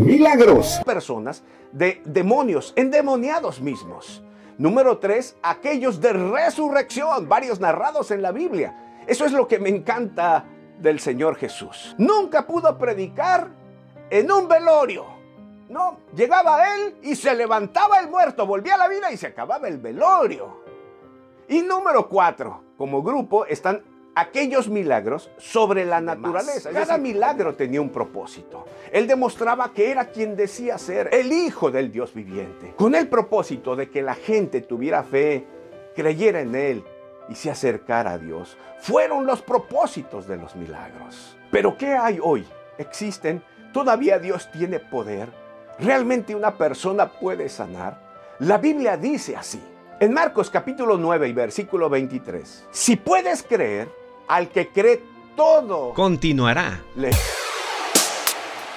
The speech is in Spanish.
milagros, personas de demonios, endemoniados mismos. Número 3, aquellos de resurrección, varios narrados en la Biblia. Eso es lo que me encanta del Señor Jesús. Nunca pudo predicar en un velorio. No, llegaba él y se levantaba el muerto, volvía a la vida y se acababa el velorio. Y número 4, como grupo están aquellos milagros sobre la naturaleza. Cada milagro tenía un propósito. Él demostraba que era quien decía ser, el Hijo del Dios viviente, con el propósito de que la gente tuviera fe, creyera en él y se acercara a Dios. Fueron los propósitos de los milagros. Pero ¿qué hay hoy? ¿Existen? ¿Todavía Dios tiene poder? ¿Realmente una persona puede sanar? La Biblia dice así, en Marcos capítulo 9 y versículo 23. Si puedes creer, al que cree todo continuará.